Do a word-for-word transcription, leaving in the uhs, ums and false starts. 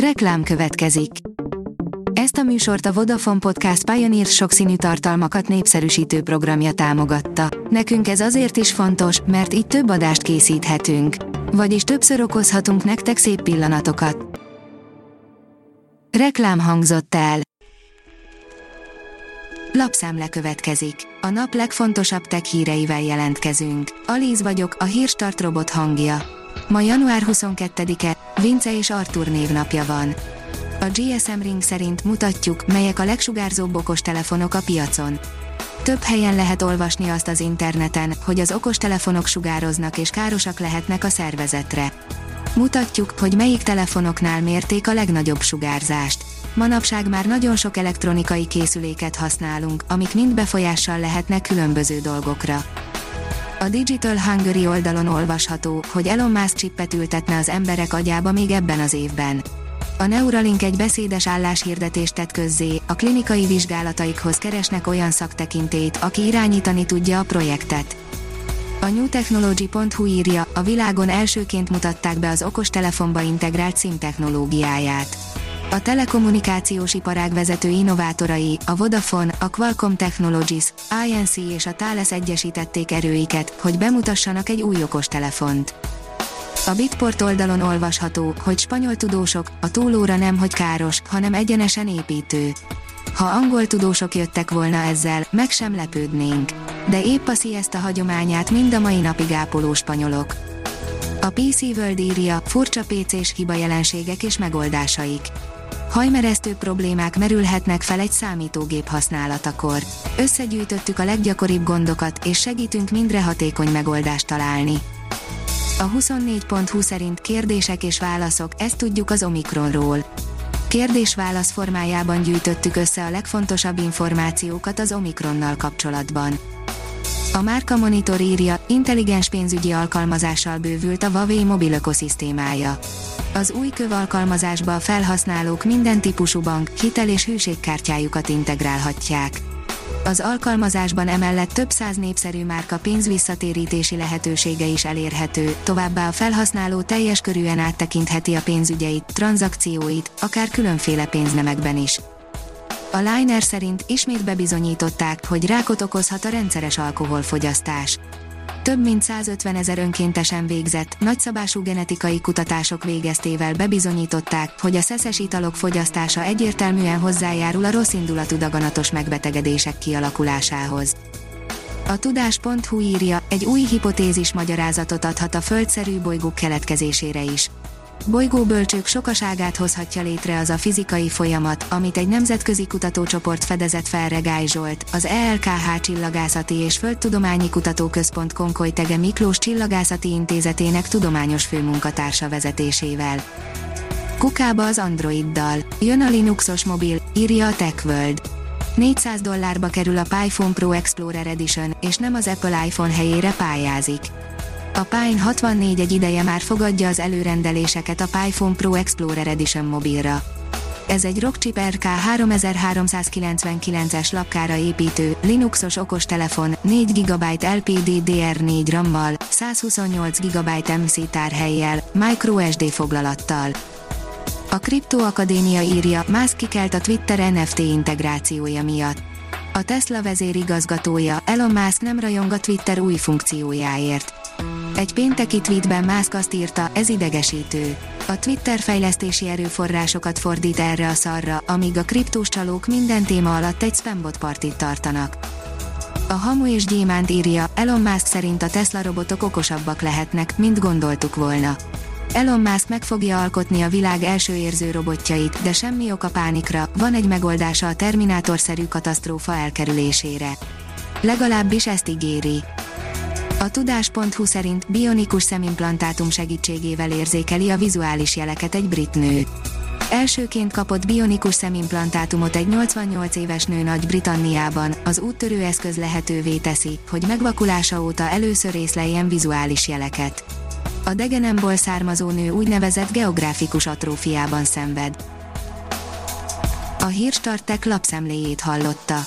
Reklám következik. Ezt a műsort a Vodafone Podcast Pioneer sokszínű tartalmakat népszerűsítő programja támogatta. Nekünk ez azért is fontos, mert így több adást készíthetünk. Vagyis többször okozhatunk nektek szép pillanatokat. Reklám hangzott el. Lapszemle következik. A nap legfontosabb tech híreivel jelentkezünk. Alíz vagyok, a Hírstart robot hangja. Ma január huszonkettedike, Vince és Artur névnapja van. A gé es em Ring szerint mutatjuk, melyek a legsugárzóbb okostelefonok a piacon. Több helyen lehet olvasni azt az interneten, hogy az okostelefonok sugároznak és károsak lehetnek a szervezetre. Mutatjuk, hogy melyik telefonoknál mérték a legnagyobb sugárzást. Manapság már nagyon sok elektronikai készüléket használunk, amik mind befolyással lehetnek különböző dolgokra. A Digital Hungary oldalon olvasható, hogy Elon Musk csippet ültetne az emberek agyába még ebben az évben. A Neuralink egy beszédes álláshirdetést tett közzé, a klinikai vizsgálataikhoz keresnek olyan szaktekintélyt, aki irányítani tudja a projektet. A new technology pont hu írja, a világon elsőként mutatták be az okostelefonba integrált SIM technológiáját. A telekommunikációs iparág vezető innovátorai, a Vodafone, a Qualcomm Technologies, i en c és a Thales egyesítették erőiket, hogy bemutassanak egy új okostelefont. A Bitport oldalon olvasható, hogy spanyol tudósok, a túlóra nem hogy káros, hanem egyenesen építő. Ha angol tudósok jöttek volna ezzel, meg sem lepődnénk. De épp a siesta hagyományát mind a mai napig ápoló spanyolok. A pé cé World írja, furcsa pé cés hiba jelenségek és megoldásaik. Hajmeresztő problémák merülhetnek fel egy számítógép használatakor. Összegyűjtöttük a leggyakoribb gondokat, és segítünk mindre hatékony megoldást találni. A huszonnégy pont hu szerint kérdések és válaszok, ezt tudjuk az Omikronról. Kérdés-válasz formájában gyűjtöttük össze a legfontosabb információkat az Omikronnal kapcsolatban. A Márka Monitor írja, intelligens pénzügyi alkalmazással bővült a Huawei mobil ökoszisztémája. Az új köv alkalmazásba a felhasználók minden típusú bank, hitel és hűségkártyájukat integrálhatják. Az alkalmazásban emellett több száz népszerű márka pénzvisszatérítési lehetősége is elérhető, továbbá a felhasználó teljes körűen áttekintheti a pénzügyeit, tranzakcióit, akár különféle pénznemekben is. A Liner szerint ismét bebizonyították, hogy rákot okozhat a rendszeres alkoholfogyasztás. Több mint százötvenezer önkéntesen végzett, nagyszabású genetikai kutatások végeztével bebizonyították, hogy a szeszes italok fogyasztása egyértelműen hozzájárul a rosszindulatú daganatos megbetegedések kialakulásához. A tudás pont hu írja, egy új hipotézis magyarázatot adhat a földszerű bolygók keletkezésére is. Bolygóbölcsők sokaságát hozhatja létre az a fizikai folyamat, amit egy nemzetközi kutatócsoport fedezett fel Gály Zsolt, az e el ká há Csillagászati és Földtudományi Kutatóközpont Konkoytege Miklós Csillagászati Intézetének tudományos főmunkatársa vezetésével. Kukába az Androiddal, jön a Linuxos mobil, írja a Techworld. négyszáz dollárba kerül a PinePhone Pro Explorer Edition, és nem az Apple iPhone helyére pályázik. A Pine hatvannégy egy ideje már fogadja az előrendeléseket a PinePhone Pro Explorer Edition mobilra. Ez egy rockchip er ká háromezer-háromszázkilencvenkilences lapkára építő, Linuxos okostelefon, négy gigabyte el pé dé dé er négy RAM-mal, százhuszonnyolc gigabyte em cé tárhellyel, microSD foglalattal. A Crypto Akadémia írja, Musk kikelt a Twitter en ef té integrációja miatt. A Tesla vezérigazgatója, Elon Musk nem rajong a Twitter új funkciójáért. Egy pénteki tweetben Musk azt írta, ez idegesítő. A Twitter fejlesztési erőforrásokat fordít erre a szarra, amíg a kriptós csalók minden téma alatt egy spambot partit tartanak. A Hamu és Gyémánt írja, Elon Musk szerint a Tesla robotok okosabbak lehetnek, mint gondoltuk volna. Elon Musk meg fogja alkotni a világ első érző robotjait, de semmi ok a pánikra, van egy megoldása a Terminátor-szerű katasztrófa elkerülésére. Legalábbis ezt ígéri. A tudás pont hu szerint bionikus szemimplantátum segítségével érzékeli a vizuális jeleket egy brit nő. Elsőként kapott bionikus szemimplantátumot egy nyolcvannyolc éves nő Nagy-Britanniában, az úttörő eszköz lehetővé teszi, hogy megvakulása óta először észleljen vizuális jeleket. A Degenembol származó nő úgynevezett geográfikus atrófiában szenved. A Hírstart Tech lapszemléjét hallotta.